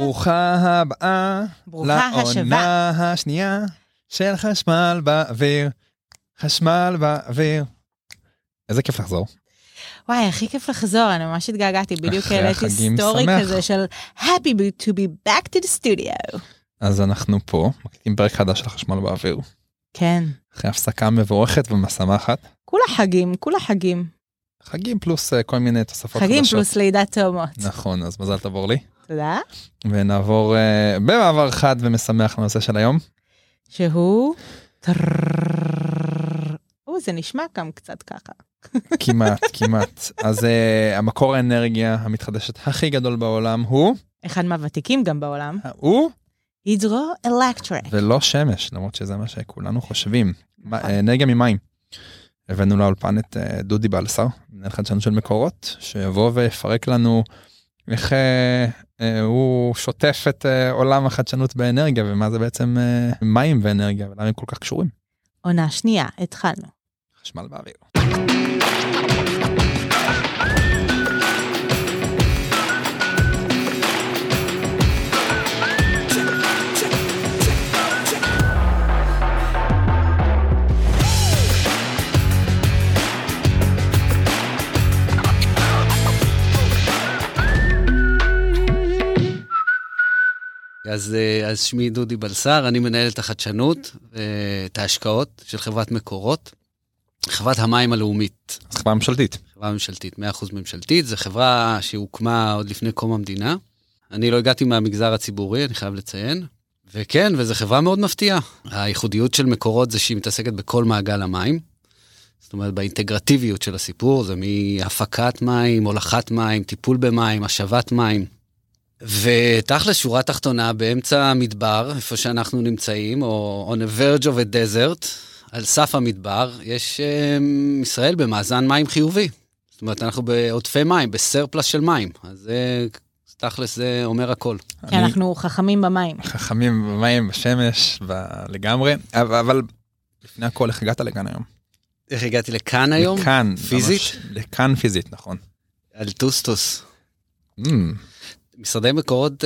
ברוכה הבאה לעונה השנייה של חשמל באוויר. חשמל באוויר. איזה כיף לחזור. וואי, הכי כיף לחזור, אני ממש התגעגעתי, בדיוק העליתי סטורי כזה של happy to be back to the studio. אז אנחנו פה, מקליטים פרק חדש של חשמל באוויר. כן. אחרי הפסקה מבורכת ומשמחת. כולה חגים. חגים פלוס כל מיני תוספות חדשות. חגים פלוס לידת תאומות. נכון, אז מזל תבור לי. תודה. ונעבור במעבר חד ומשמח לנושא של היום. שהוא... זה נשמע גם קצת ככה. כמעט. אז המקור האנרגיה המתחדשת הכי גדול בעולם הוא... אחד מהוותיקים גם בעולם. הוא... הידרו-אלקטריק. ולא שמש, למרות שזה מה שכולנו חושבים. אנרגיה ממים. הבאנו לאולפן את דודי בלסר, מנהל חדשנות של מקורות, שיבוא ויפרק לנו... איך הוא שוטף את עולם החדשנות באנרגיה, ומה זה בעצם מים ואנרגיה, ולמה הם כל כך קשורים. עונה שנייה, התחלנו. חשמל באוויר. אז שמי דודי בלסר, אני מנהל את החדשנות, את ההשקעות של חברת מקורות, חברת המים הלאומית. חברה ממשלתית. חברה ממשלתית, 100% ממשלתית, זו חברה שהוקמה עוד לפני קום המדינה. אני לא הגעתי מהמגזר הציבורי, אני חייב לציין, וכן, וזו חברה מאוד מפתיעה. הייחודיות של מקורות זה שהיא מתעסקת בכל מעגל המים, זאת אומרת באינטגרטיביות של הסיפור, זה מהפקת מים, הולכת מים, טיפול במים, השבת מים. ותכל'ס שורה תחתונה באמצע המדבר, איפה שאנחנו נמצאים, או on a verge of a desert, על סף המדבר, יש ישראל במאזן מים חיובי. זאת אומרת, אנחנו בעודפי מים, בסרפלס של מים. אז תכל'ס זה אומר הכל. כי אנחנו חכמים במים. חכמים במים, בשמש, לגמרי. אבל לפני הכל, איך הגעת לכאן היום? איך הגעתי לכאן היום? לכאן. פיזית? לכאן פיזית, נכון. על טוסטוס. משרדי מקורות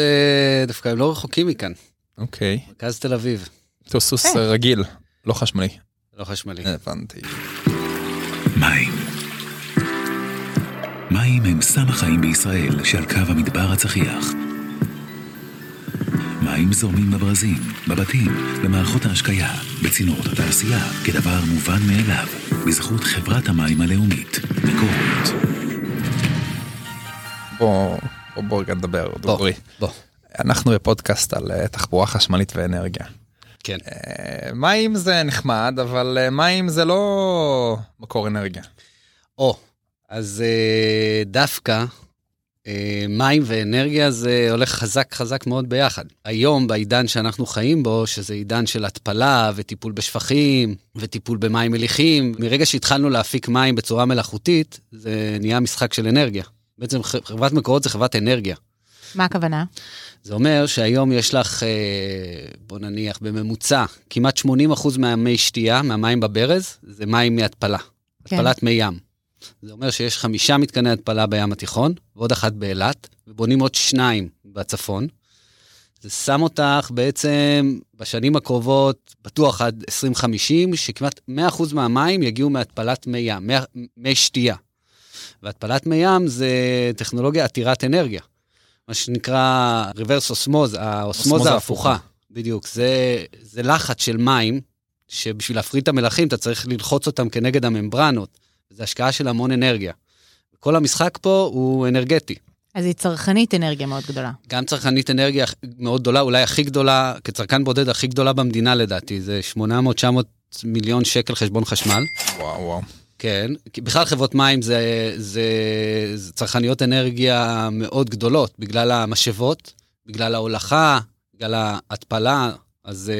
דווקא הם לא רחוקים מכאן. אוקיי. מרכז תל אביב. טוסטוס רגיל, לא חשמלי. לא חשמלי. הבנתי. מים. מים הם סם החיים בישראל שעל קו המדבר הצחיח. מים זורמים בברזים, בבתים, במערכות ההשקיה, בצינורות התעשייה, כדבר מובן מאליו, בזכות חברת המים הלאומית, מקורות. בוא רגע נדבר, דוגרי. אנחנו בפודקאסט על תחבורה חשמלית ואנרגיה. כן. מים זה נחמד, אבל מים זה לא מקור אנרגיה. אז דווקא מים ואנרגיה זה הולך חזק מאוד ביחד. היום בעידן שאנחנו חיים בו, שזה עידן של התפלה וטיפול בשפחים וטיפול במים מליחים, מרגע שהתחלנו להפיק מים בצורה מלאכותית, זה נהיה משחק של אנרגיה. בעצם חברת מקורות זה חברת אנרגיה. מה הכוונה? זה אומר שהיום יש לך, בוא נניח, בממוצע, כמעט 80% מהמי שתייה, מהמים בברז, זה מים מהתפלה. כן. התפלת מי ים. זה אומר שיש 5 מתקני התפלה בים התיכון, ועוד אחת באילת, ובונים עוד 2 בצפון. זה שם אותך בעצם בשנים הקרובות, בטוח עד 2050, שכמעט 100% מהמים יגיעו מהתפלת מי ים, מי שתייה. והתפלת מי ים זה טכנולוגיה עתירת אנרגיה, מה שנקרא reverse osmosis, האוסמוזה הפוכה, בדיוק, זה לחץ של מים, שבשביל להפריד את המלחים אתה צריך ללחוץ אותם כנגד הממברנות, וזה השקעה של המון אנרגיה. כל המשחק פה הוא אנרגטי. אז היא צרכנית אנרגיה מאוד גדולה. גם צרכנית אנרגיה מאוד גדולה, אולי הכי גדולה, כצרכן בודד הכי גדולה במדינה לדעתי, זה 800-900 מיליון שקל חשבון חשמל. וואו. כן, כי בכלל חברות מים זה צרכניות אנרגיה מאוד גדולות, בגלל המשאבות, בגלל ההולכה, בגלל ההתפלה, אז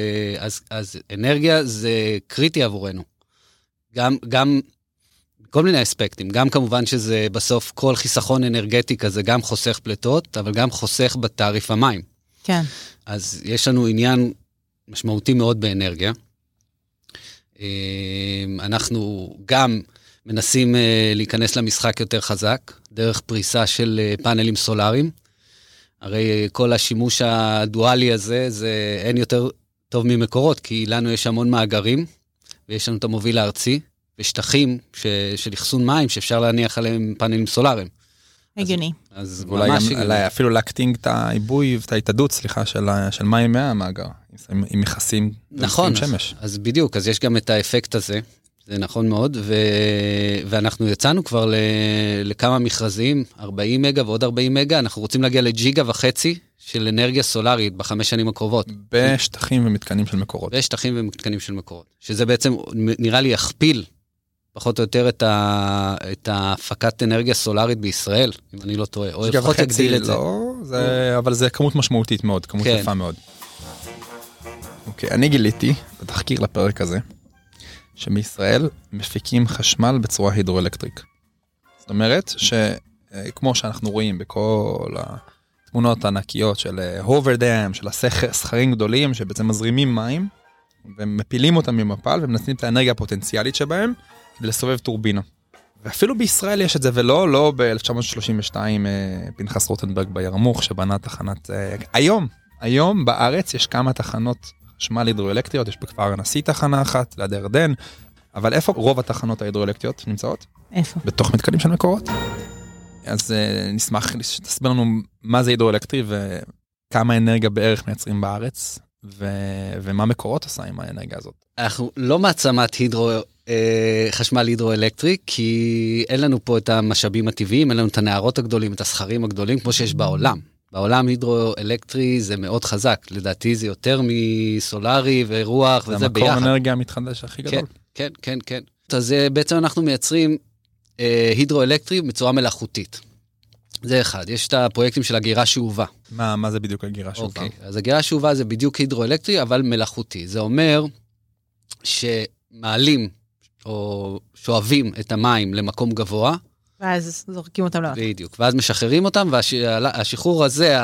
אנרגיה זה קריטי עבורנו. גם כל מיני אספקטים, גם כמובן שזה בסוף כל חיסכון אנרגטי כזה, גם חוסך פלטות, אבל גם חוסך בתעריף המים. כן. אז יש לנו עניין משמעותי מאוד באנרגיה. אנחנו גם מנסים להיכנס למשחק יותר חזק, דרך פריסה של פאנלים סולאריים. הרי כל השימוש הדואלי הזה, זה אין יותר טוב ממקורות, כי לנו יש המון מאגרים, ויש לנו את המוביל הארצי, ושטחים של אחסון מים, שאפשר להניח עליהם פאנלים סולאריים. הגיוני. אז אולי אפילו להקטינג את העיבוי, את ההתעדות, סליחה, של מים מהמאגר, עם מכסים נכון, שמש. אז בדיוק, אז יש גם את האפקט הזה, זה נכון מאוד, ואנחנו יצאנו כבר לכמה מכרזים, 40 מגה ועוד 40 מגה, אנחנו רוצים להגיע לג'יגה וחצי של אנרגיה סולארית בחמש שנים הקרובות. בשטחים ומתקנים של מקורות. בשטחים ומתקנים של מקורות. שזה בעצם נראה לי הכפיל, פחות או יותר את ההפקת אנרגיה סולארית בישראל, אם אני לא טועה. או לפחות יגדיל את זה. אבל זה כמות משמעותית מאוד, כמות יפה מאוד. אוקיי, אני גיליתי בתחקיר לפרק הזה, שבישראל מפיקים חשמל בצורה הידרואלקטריק. זאת אומרת שכמו שאנחנו רואים בכל התמונות הענקיות של הוברדם, של הסכרים גדולים שבעצם מזרימים מים, ומפילים אותם ממפל ומנסים את האנרגיה הפוטנציאלית שבהם כדי לסובב טורבינה. ואפילו בישראל יש את זה ולא ב-1932 פנחס רוטנברג בירמוך שבנה תחנת... היום בארץ יש כמה תחנות חשמל הידרואלקטריות, יש בכפר הנשיא תחנה אחת, ליד הירדן, אבל איפה רוב התחנות ההידרואלקטריות נמצאות? איפה? בתוך מתקנים של מקורות. אז נשמח שתסביר לנו מה זה הידרואלקטרי, וכמה אנרגיה בערך מייצרים בארץ, ומה מקורות עושה עם האנרגיה הזאת. אנחנו לא מעצמת חשמל הידרואלקטרי, כי אין לנו פה את המשאבים הטבעיים, אין לנו את הנערות הגדולים, את הסכרים הגדולים, כמו שיש בעולם. בעולם הידרואלקטרי זה מאוד חזק, לדעתי זה יותר מסולארי ורוח וזה ביחד. זה המקור אנרגיה המתחדש הכי גדול. כן, כן, כן. אז בעצם אנחנו מייצרים הידרואלקטרי בצורה מלאכותית. זה אחד, יש את הפרויקטים של הגירה שאובה. מה זה בדיוק הגירה שאובה? אוקיי, אז הגירה שאובה זה בדיוק הידרואלקטרי, אבל מלאכותי. זה אומר שמעלים או שואבים את המים למקום גבוה, ואז זורקים אותם למטה. בדיוק, ואז משחררים אותם, והשחרור הזה,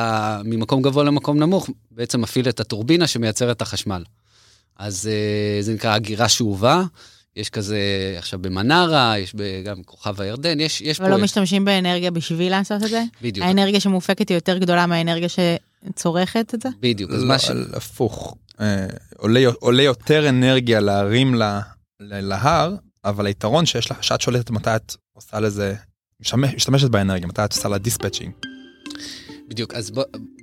ממקום גבוה למקום נמוך, בעצם מפעיל את הטורבינה שמייצרת את החשמל. אז זה נקרא הגירה שאובה, יש כזה עכשיו במנרה, יש גם כוכב הירדן, יש אבל פה... אבל לא משתמשים באנרגיה בשביל לעשות את זה? בדיוק. האנרגיה שמופקת היא יותר גדולה מהאנרגיה שצורכת את זה? בדיוק. אז מה הפוך, עולה יותר אנרגיה להרים להר, אבל היתרון שיש לה, שאת שולטת מתי את עושה לזה, משתמשת באנרגיה, מתי את עושה לה דיספצ'ינג. בדיוק, אז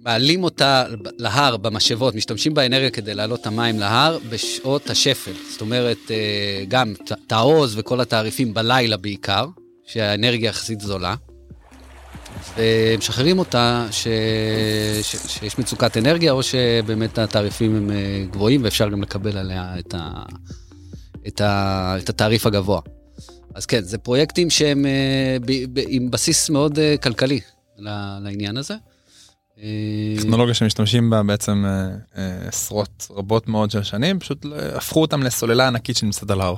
מעלים אותה להר במשאבות, משתמשים באנרגיה כדי לעלות את המים להר בשעות השפל. זאת אומרת, גם תעוז וכל התעריפים בלילה בעיקר, שהאנרגיה יחסית זולה, ומשחררים אותה שיש מצוקת אנרגיה, או שבאמת התעריפים הם גבוהים, ואפשר גם לקבל עליה את התעריף הגבוה. אז כן, זה פרויקטים שהם עם בסיס מאוד כלכלי לעניין הזה. טכנולוגיה שמשתמשים בה בעצם עשרות רבות מאוד של שנים, פשוט הפכו אותם לסוללה ענקית שנמצאת על ההר.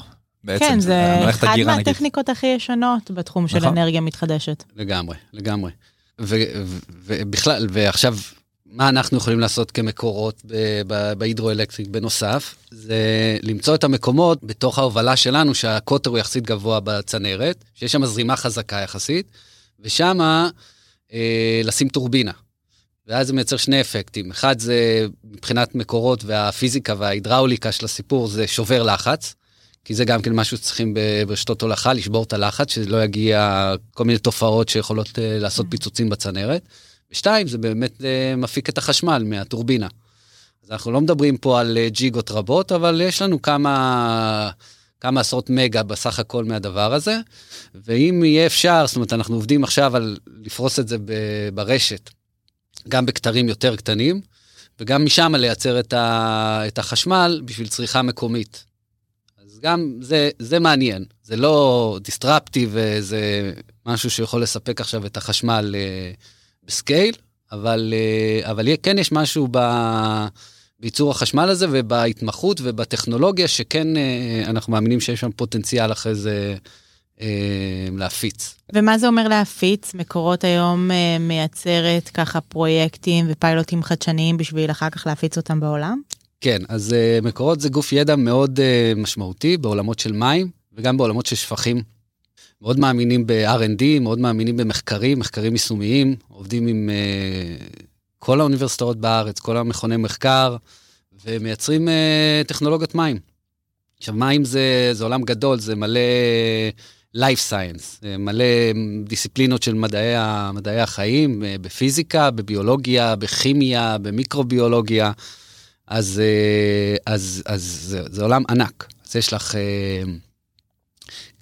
כן, זה אחד מהטכניקות הכי ישנות בתחום של אנרגיה מתחדשת. לגמרי, לגמרי. ובכלל, ועכשיו... מה אנחנו יכולים לעשות כמקורות בהידרואלקטריק בנוסף, זה למצוא את המקומות בתוך ההובלה שלנו, שהקוטר הוא יחסית גבוה בצנרת, שיש שם זרימה חזקה יחסית, ושם לשים טורבינה. ואז זה מייצר שני אפקטים. אחד זה מבחינת מקורות והפיזיקה וההידראוליקה של הסיפור, זה שובר לחץ, כי זה גם כן משהו שצריכים ברשתות הולכה, לשבור את הלחץ, שלא יגיע כל מיני תופעות שיכולות לעשות פיצוצים בצנרת. ושתיים, זה באמת מפיק את החשמל מהטורבינה. אז אנחנו לא מדברים פה על ג'יגות רבות, אבל יש לנו כמה עשרות מגה בסך הכל מהדבר הזה, ואם יהיה אפשר, זאת אומרת, אנחנו עובדים עכשיו על לפרוס את זה ברשת, גם בקטרים יותר קטנים, וגם משם לייצר את החשמל בשביל צריכה מקומית. אז גם זה מעניין, זה לא דיסטרפטיב, וזה משהו שיכול לספק עכשיו את החשמל בסקייל, אבל כן יש משהו ביצור החשמל הזה, ובהתמחות ובטכנולוגיה, שכן אנחנו מאמינים שיש שם פוטנציאל אחרי זה להפיץ. ומה זה אומר להפיץ? מקורות היום מייצרת ככה פרויקטים ופיילוטים חדשניים, בשביל אחר כך להפיץ אותם בעולם? כן, אז מקורות זה גוף ידע מאוד משמעותי, בעולמות של מים, וגם בעולמות של שפכים. מאוד מאמינים ב-R&D, מאוד מאמינים במחקרים, מחקרים יישומיים, עובדים עם כל האוניברסיטאות בארץ, כל המכוני מחקר, ומייצרים טכנולוגיית מים. עכשיו, מים זה עולם גדול, זה מלא life science, מלא דיסציפלינות של מדעי החיים, בפיזיקה, בביולוגיה, בכימיה, במיקרוביולוגיה, אז זה עולם ענק. אז יש לך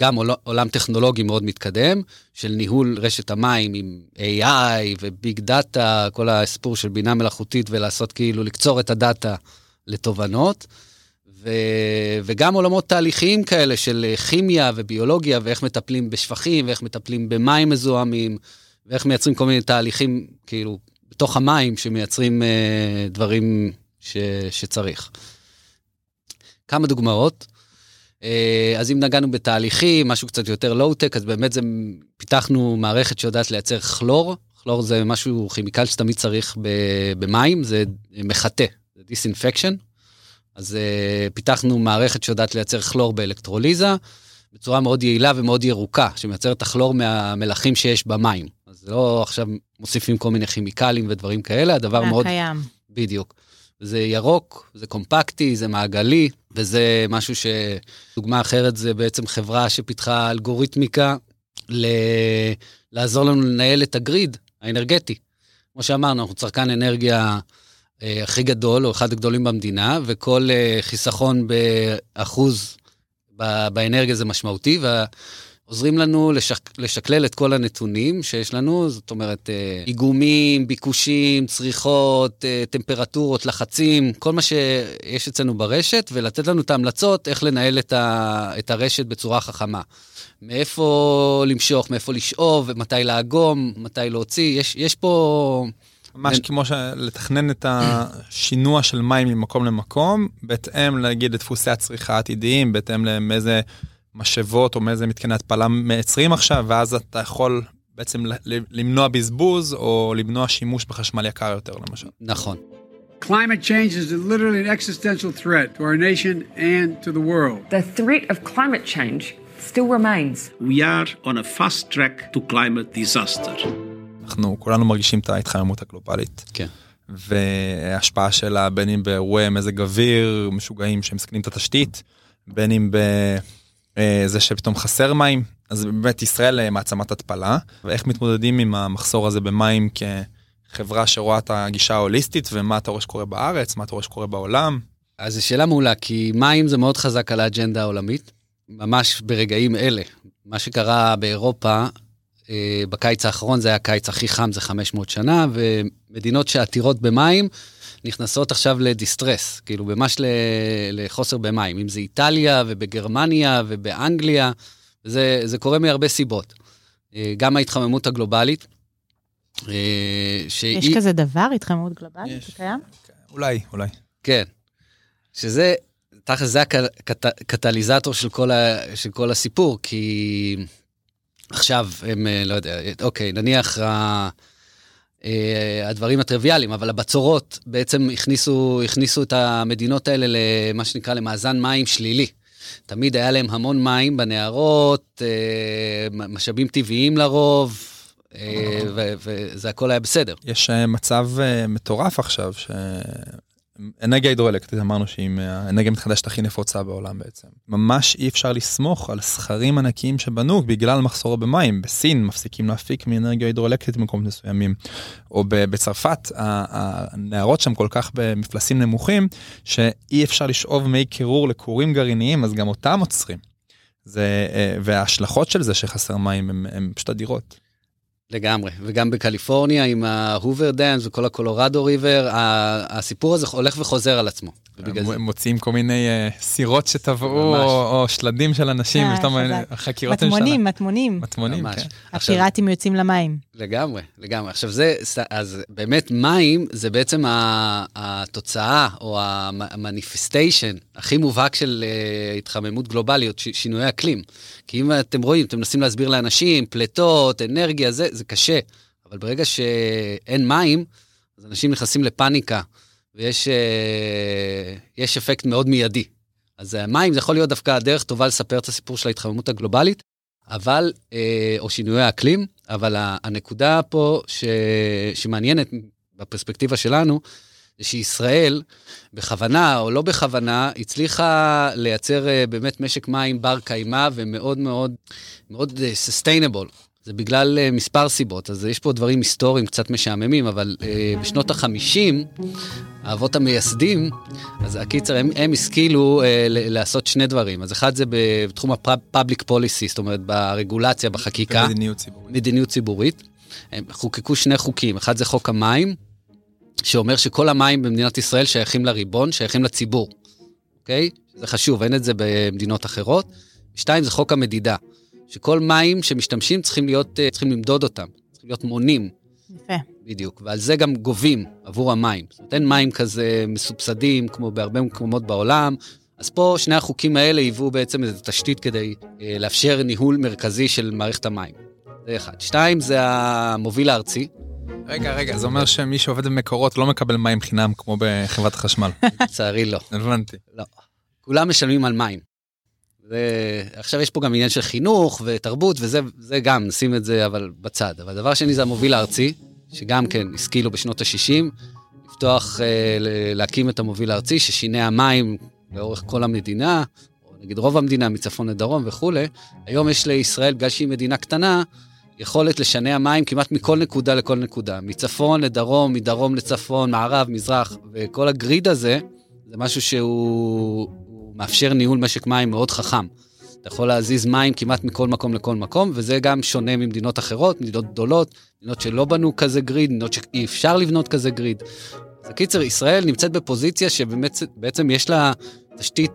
גם עולם טכנולוגי מאוד מתקדם, של ניהול רשת המים עם AI וביג דאטה, כל הסיפור של בינה מלאכותית, ולעשות כאילו לקצור את הדאטה לתובנות, וגם עולמות תהליכיים כאלה של כימיה וביולוגיה, ואיך מטפלים בשפכים, ואיך מטפלים במים מזוהמים, ואיך מייצרים כל מיני תהליכים, כאילו, בתוך המים שמייצרים דברים שצריך. כמה דוגמאות. אז אם נגענו בתהליכים, משהו קצת יותר לואו-טק, אז באמת פיתחנו מערכת שיודעת לייצר כלור. כלור זה משהו כימיקל שתמיד צריך במים, זה מחטא, זה דיסינפקשן. אז פיתחנו מערכת שיודעת לייצר כלור באלקטרוליזה, בצורה מאוד יעילה ומאוד ירוקה, שמייצרת הכלור מהמלחים שיש במים. אז לא עכשיו מוסיפים כל מיני כימיקלים ודברים כאלה, הדבר מאוד... קיים. בדיוק. זה ירוק, זה קומפקטי, זה מעגלי, וזה משהו דוגמה אחרת זה בעצם חברה שפיתחה אלגוריתמיקה לעזור לנו לנהל את הגריד האנרגטי. כמו שאמרנו, אנחנו צרכן אנרגיה הכי גדול, או אחד הגדולים במדינה, וכל חיסכון באחוז באנרגיה זה משמעותי, ועוזרים לנו לשקלל את כל הנתונים שיש לנו, זאת אומרת, איגומים, ביקושים, צריכות, טמפרטורות, לחצים, כל מה שיש אצלנו ברשת, ולתת לנו את ההמלצות איך לנהל את הרשת בצורה חכמה. מאיפה למשוך, מאיפה לשאוב, מתי לאגום, מתי להוציא, יש פה... ממש כמו לתכנן את השינוע של מים ממקום למקום, בהתאם להגיד לדפוסי הצריכה העתידיים, בהתאם לאיזה משאבות או מאיזה מתקני התפלה מייצרים עכשיו, ואז אתה יכול בעצם למנוע בזבוז או למנוע שימוש בחשמל יקר יותר למשל. נכון. Climate change is literally an existential threat to our nation and to the world. The threat of climate change still remains. We are on a fast track to climate disaster. אנחנו כולנו מרגישים את ההתחממות הגלובלית. כן. וההשפעה שלה בין אם באירועי מזג אוויר, משוגעים שמסכנים את התשתית, בין אם בזה שפתאום חסר מים. אז באמת ישראל מעצמת התפלה, ואיך מתמודדים עם המחסור הזה במים כחברה שרואה את הגישה ההוליסטית, ומה אתה רואה שקורה בארץ, מה אתה רואה שקורה בעולם? אז זו שאלה מעולה, כי מים זה מאוד חזק על האג'נדה העולמית, ממש ברגעים אלה. מה שקרה באירופה, בקיץ האחרון זה היה הקיץ הכי חם, זה 500 שנה, ומדינות שעתירות במים נכנסות עכשיו לדיסטרס, כאילו ממש לחוסר במים, אם זה איטליה ובגרמניה ובאנגליה, זה קורה מהרבה סיבות. גם ההתחממות הגלובלית. יש כזה דבר, התחממות גלובלית? אולי. כן, שזה, תכף זה הקטליזטור של כל הסיפור, כי... עכשיו, לא יודע, אוקיי, נניח הדברים הטריוויאליים, אבל הבצורות בעצם הכניסו את המדינות האלה למה שנקרא למאזן מים שלילי. תמיד היה להם המון מים בנערות, משאבים טבעיים לרוב, וזה הכל היה בסדר. יש מצב מטורף עכשיו, אנרגיה הידרואלקטרית, אמרנו שהיא האנרגיה המתחדשת הכי נפוצה בעולם בעצם. ממש אי אפשר לסמוך על סכרים ענקיים שבנו בגלל מחסור במים. בסין מפסיקים להפיק מאנרגיה הידרואלקטרית במקומות מסוימים. או בצרפת, הנערות שם כל כך במפלסים נמוכים, שאי אפשר לשאוב מי קירור לכורים גרעיניים, אז גם אותם עוצרים. וההשלכות של זה שחסר מים הן פשוט אדירות. לגמרי, וגם בקליפורניה עם ההובר דאמס וכל הקולורדו ריבר, הסיפור הזה הולך וחוזר על עצמו. הם מוצאים כל מיני סירות שטבעו, או שלדים של אנשים, מטמונים, כן. הפיראטים יוצאים למים. לגמרי. עכשיו זה, אז באמת מים זה בעצם התוצאה, או המניפיסטיישן, הכי מובהק של התחממות גלובליות, שינויי אקלים. כי אם אתם רואים, אתם מנסים להסביר לאנשים, פלטות, אנרגיה, זה קשה. אבל ברגע שאין מים, אז אנשים נכנסים לפאניקה, ויש אפקט מאוד מיידי. אז המים זה יכול להיות דווקא הדרך טובה לספר את הסיפור של ההתחממות הגלובלית, אבל, או שינויי האקלים, אבל הנקודה פה שמעניינת בפרספקטיבה שלנו, זה שישראל, בכוונה או לא בכוונה, הצליחה לייצר באמת משק מים בר קיימה, ומאוד מאוד, מאוד sustainable. זה בגלל מספר סיבות, אז יש פה דברים היסטוריים קצת משעממים, אבל בשנות ה-50, האבות המייסדים, אז הקיצר, הם השכילו לעשות שני דברים. אז אחד זה בתחום ה-public policy, זאת אומרת, ברגולציה, בחקיקה. מדיניות ציבורית. הם חוקקו שני חוקים, אחד זה חוק המים, שאומר שכל המים במדינת ישראל שייכים לריבון, שייכים לציבור. אוקיי? זה חשוב, אין את זה במדינות אחרות. שתיים, זה חוק המדידה. שכל מים שמשתמשים צריכים למדוד אותם, צריכים להיות מונים. יפה. בדיוק, ועל זה גם גובים עבור המים. זאת אומרת, אין מים כזה מסובסדים, כמו בהרבה מקומות בעולם. אז פה שני החוקים האלה היוו בעצם איזו תשתית כדי לאפשר ניהול מרכזי של מערכת המים. זה אחד. שתיים, זה המוביל הארצי. רגע, זה אומר שמי שעובד במקורות לא מקבל מים חינם כמו בחברת חשמל. לצערי לא. הבנתי. לא. כולם משלמים על מים. עכשיו יש פה גם עניין של חינוך ותרבות, וזה גם, נשים את זה אבל בצד. אבל הדבר שני זה המוביל הארצי, שגם כן השכילו בשנות ה-60, לפתוח, להקים את המוביל הארצי, ששיני המים לאורך כל המדינה, או נגיד רוב המדינה מצפון לדרום וכו'. היום יש לישראל, בגלל שהיא מדינה קטנה, יכולת לשני המים כמעט מכל נקודה לכל נקודה. מצפון לדרום, מדרום לצפון, מערב, מזרח, וכל הגריד הזה, זה משהו שהוא מאפשר ניהול משק מים מאוד חכם. אתה יכול להזיז מים כמעט מכל מקום לכל מקום, וזה גם שונה ממדינות אחרות, מדינות גדולות, מדינות שלא בנו כזה גריד, מדינות שאי אפשר לבנות כזה גריד. אז הקיצר, ישראל נמצאת בפוזיציה שבעצם יש לה תשתית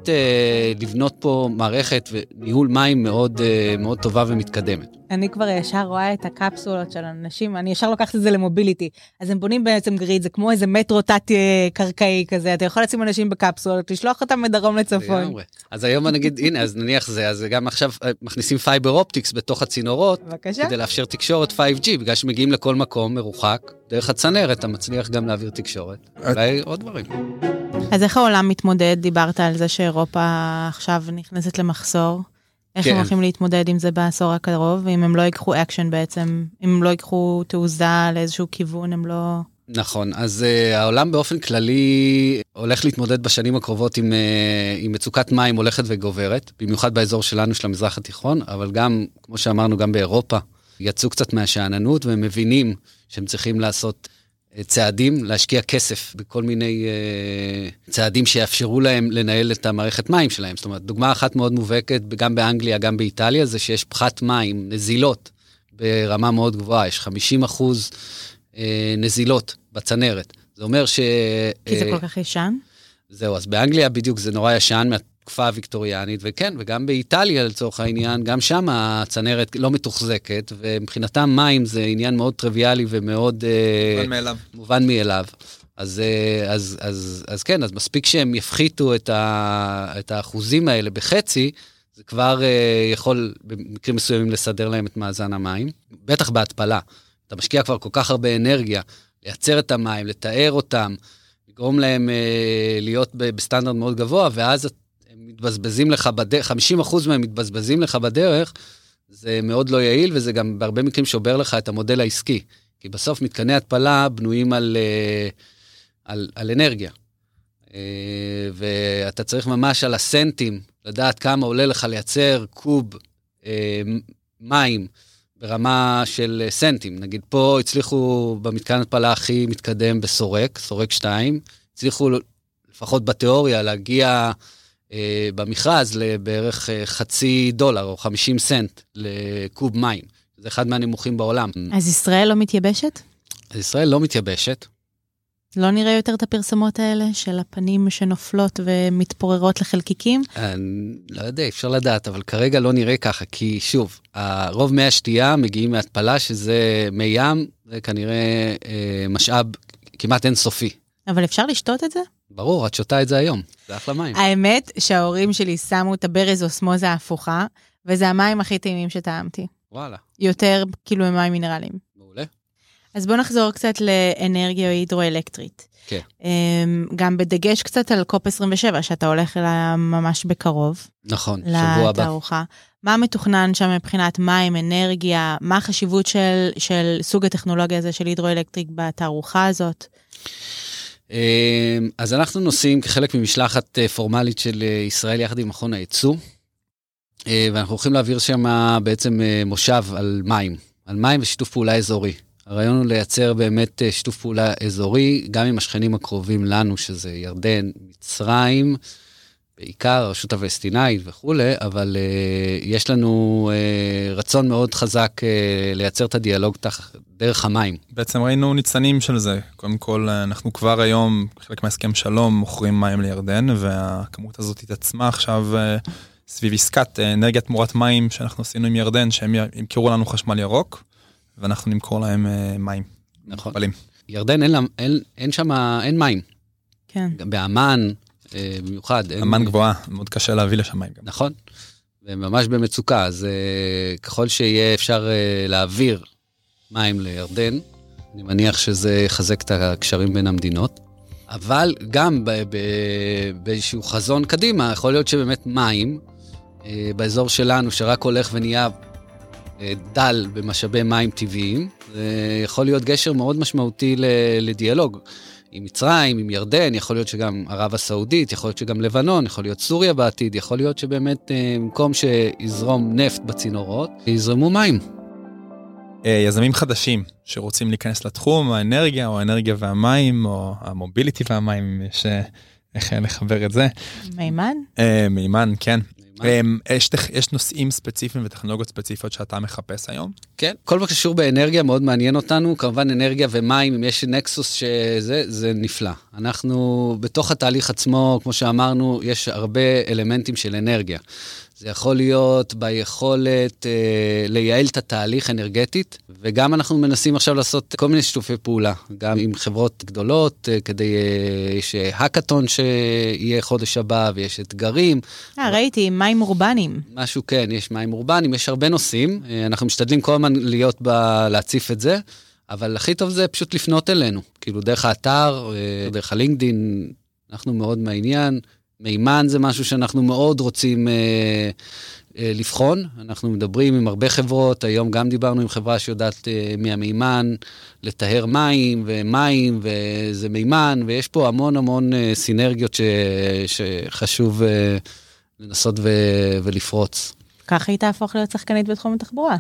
לבנות פה מערכת וניהול מים מאוד, מאוד טובה ומתקדמת. אני כבר ישר רואה את הקפסולות של אנשים, אני ישר לוקחת את זה למוביליטי, אז הם בונים בעצם גריד, זה כמו איזה מטרו תת קרקעי כזה, אתה יכול לשים אנשים בקפסולות, לשלוח אותם מדרום לצפון. אז היום נגיד, הנה, אז נניח זה, אז גם עכשיו מכניסים פייבר אופטיקס בתוך הצינורות, כדי לאפשר תקשורת 5G, בגלל שמגיעים לכל מקום מרוחק, דרך הצנרת, אתה מצליח גם להעביר תקשורת, אולי עוד דברים. אז איך העולם מתמודד? דיברת על זה שאירופה עכשיו נכנסת למחסור. איך הם הולכים להתמודד עם זה בעשור הקרוב? אם הם לא ייקחו אקשן בעצם, אם הם לא ייקחו תעוזה לאיזשהו כיוון, הם לא... נכון, אז העולם באופן כללי הולך להתמודד בשנים הקרובות עם מצוקת מים הולכת וגוברת, במיוחד באזור שלנו של המזרח התיכון, אבל גם, כמו שאמרנו, גם באירופה, יצאו קצת מהשעננות, והם מבינים שהם צריכים לעשות... צעדים, להשקיע כסף בכל מיני צעדים שיאפשרו להם לנהל את המערכת מים שלהם. זאת אומרת, דוגמה אחת מאוד מובהקת, גם באנגליה, גם באיטליה, זה שיש פחת מים, נזילות, ברמה מאוד גבוהה. יש 50% נזילות בצנרת. זה אומר ש... כי זה כל כך ישן? זהו, אז באנגליה בדיוק זה נורא ישן מהתקופה הוויקטוריאנית, וכן, וגם באיטליה לצורך העניין, גם שם הצנרת לא מתוחזקת, ומבחינתם מים זה עניין מאוד טריוויאלי ומאוד מובן מאליו. אז כן, אז מספיק שהם יפחיתו את האחוזים האלה בחצי, זה כבר יכול במקרים מסוימים לסדר להם את מאזן המים, בטח בהתפלה. אתה משקיע כבר כל כך הרבה אנרגיה, לייצר את המים, לתאר אותם, גורם להם להיות בסטנדרט מאוד גבוה, ואז הם מתבזבזים לך בדרך, 50% מהם מתבזבזים לך בדרך, זה מאוד לא יעיל, וזה גם בהרבה מקרים שובר לך את המודל העסקי, כי בסוף מתקני התפלה בנויים על אנרגיה, ואתה צריך ממש על הסנטים, לדעת כמה עולה לך לייצר קוב מים, ברמה של סנטים, נגיד פה הצליחו במתקן התפלה הכי מתקדם בסורק, סורק 2, הצליחו לפחות בתיאוריה להגיע במכרז לבערך $0.50 או 50 סנט לקוב מים, זה אחד מהנמוכים בעולם. אז ישראל לא מתייבשת? אז ישראל לא מתייבשת. לא נראה יותר את הפרסמות האלה של הפנים שנופלות ומתפוררות לחלקיקים? לא יודע, אפשר לדעת, אבל כרגע לא נראה ככה, כי שוב, רוב מי השתייה מגיעים מהתפלה, שזה מי ים, זה כנראה משאב כמעט אינסופי. אבל אפשר לשתות את זה? ברור, את שותה את זה היום, זה אחלה מים. האמת שההורים שלי שמו את הברז אוסמוזה הפוכה, וזה המים הכי טעימים שטעמתי. וואלה. יותר כאילו מים מינרליים. מעולה. אז בואו נחזור קצת לאנרגיה הידרואלקטרית. כן. גם בדגש קצת על קופ 27, שאתה הולך אליה ממש בקרוב. נכון, שבוע לתערוכה. הבא. מה מתוכנן שם מבחינת מים, אנרגיה, מה החשיבות של סוג הטכנולוגיה הזה של הידרואלקטריק בתערוכה הזאת? אז אנחנו נוסעים כחלק ממשלחת פורמלית של ישראל יחד עם מכון הייצוא, ואנחנו הולכים להעביר שם בעצם מושב על מים, ושיתוף פעולה אזורי. הרעיון הוא לייצר באמת שיתוף פעולה אזורי, גם עם השכנים הקרובים לנו, שזה ירדן, מצרים, בעיקר הרשות הפלסטינאית וכו', אבל יש לנו רצון מאוד חזק לייצר את הדיאלוג דרך המים. בעצם ראינו ניצנים של זה. קודם כל, אנחנו כבר היום, חלק מהסכם שלום, מוכרים מים לירדן, והכמות הזאת התעצמה עכשיו סביב עסקת אנרגיה תמורת מים שאנחנו עשינו עם ירדן, שהם ימכרו לנו חשמל ירוק, ואנחנו נמכור להם מים. נכון. מפלים. ירדן אין שם, אין מים. כן. גם באמן, במיוחד. אמן גבוהה, מאוד קשה להביא לשם מים גם. נכון. וממש במצוקה, אז ככל שיהיה אפשר להעביר מים לירדן, אני מניח שזה חזק את הקשרים בין המדינות, אבל גם באיזשהו חזון קדימה, יכול להיות שבאמת מים, באזור שלנו שרק הולך ונהיה דל במשאבי מים טבעיים, זה יכול להיות גשר מאוד משמעותי לדיאלוג. עם מצרים, עם ירדן, יכול להיות שגם ערב הסעודית, יכול להיות שגם לבנון, יכול להיות סוריה בעתיד, יכול להיות שבאמת במקום שיזרום נפט בצינורות, יזרמו מים. יזמים חדשים שרוצים להיכנס לתחום, האנרגיה או האנרגיה והמים, או המוביליטי והמים, איך לחבר את זה? מימן? מימן, כן. יש נושאים ספציפיים וטכנולוגיות ספציפיות שאתה מחפש היום? כן, כל מה שקשור באנרגיה מאוד מעניין אותנו, כמובן אנרגיה ומים, אם יש נקסוס שזה, זה נפלא. אנחנו בתוך התהליך עצמו, כמו שאמרנו, יש הרבה אלמנטים של אנרגיה. זה יכול להיות ביכולת לייעל את התהליך אנרגטית, וגם אנחנו מנסים עכשיו לעשות כל מיני שיתופי פעולה, גם עם חברות גדולות, כדי שהקאטון שיהיה חודש הבא, ויש אתגרים. ראיתי, מים אורבנים. משהו כן, יש מים אורבנים, יש הרבה נושאים, אנחנו משתדלים כל הזמן להציף את זה, אבל הכי טוב זה פשוט לפנות אלינו, כאילו דרך האתר, דרך הלינקדין, אנחנו מאוד מעניין, מימן זה משהו שאנחנו מאוד רוצים לבחון, אנחנו מדברים עם הרבה חברות, היום גם דיברנו עם חברה שיודעת מהמימן לטהר מים ומים וזה מימן, ויש פה המון המון סינרגיות שחשוב לנסות ולפרוץ. ככה היא תהפוך להיות שחקנית בתחום התחבורה.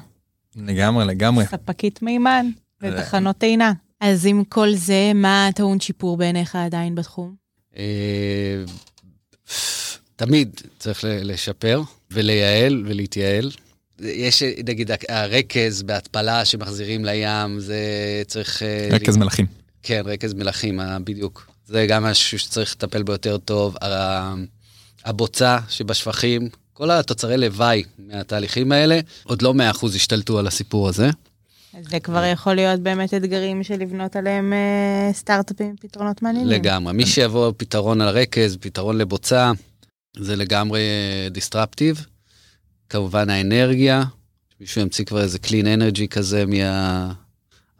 לגמרי, לגמרי. ספקית מימן ותחנות טעינה. אז עם כל זה, מה טעון שיפור בעיניך עדיין בתחום? תמיד צריך לשפר ולייעל ולהתייעל. יש, נגיד, הרכז בהתפלה שמחזירים לים, זה צריך... רכז מלחים. כן, רכז מלחים, בדיוק. זה גם משהו שצריך לטפל ביותר טוב. הבוצה שבשפחים, כל התוצרי לוואי מהתהליכים האלה, עוד לא 100% השתלטו על הסיפור הזה. אז זה כבר יכול להיות באמת אתגרים של לבנות עליהם סטארט-אפים, פתרונות מעניינים. לגמרי. מי שיבוא פתרון על רכז, פתרון לבוצה, זה לגמרי דיסטרפטיב. כמובן האנרגיה, מישהו ימציא כבר איזה clean energy כזה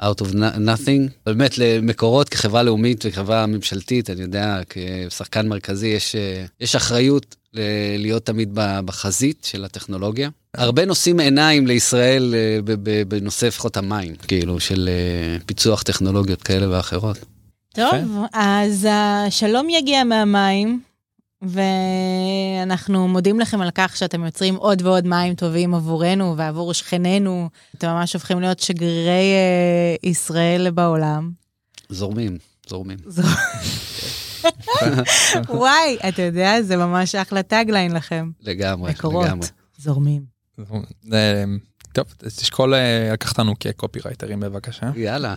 out of nothing. באמת למקורות כחברה לאומית וכחברה ממשלתית, אני יודע, כשחקן מרכזי יש אחריות להיות תמיד בחזית של הטכנולוגיה. הרבה נושאים עיניים לישראל בנושא לפחות המים, כאילו של פיצוח טכנולוגיות כאלה ואחרות. טוב, אז השלום יגיע מהמים. ואנחנו מודים לכם על כך שאתם יוצרים עוד ועוד מים טובים עבורנו ועבור שכנינו. אתם ממש הופכים להיות שגרירי ישראל בעולם. זורמים. וואי, אתה יודע, זה ממש אחלה טאגליין לכם. לגמרי. זורמים. טוב, תשקול לקחתנו כקופי רייטרים בבקשה. יאללה.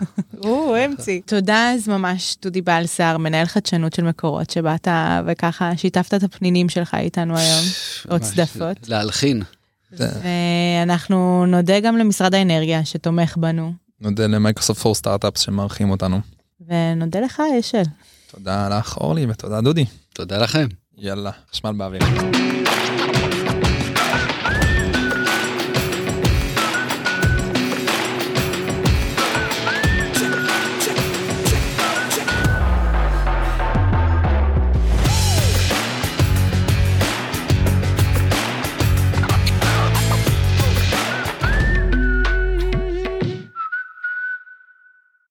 אמצי. תודה אז ממש, דודי בלסר, מנהל חדשנות של מקורות, שבאת וככה שיתפת את הפנינים שלך איתנו היום, או צדפות. להלחין. ואנחנו נודה גם למשרד האנרגיה שתומך בנו. נודה למייקרוסופט פור סטארט-אפס שמארחים אותנו. ונודה לך, אשל. תודה לך, אורלי, ותודה דודי. תודה לכם. יאללה, חשמל באוויר.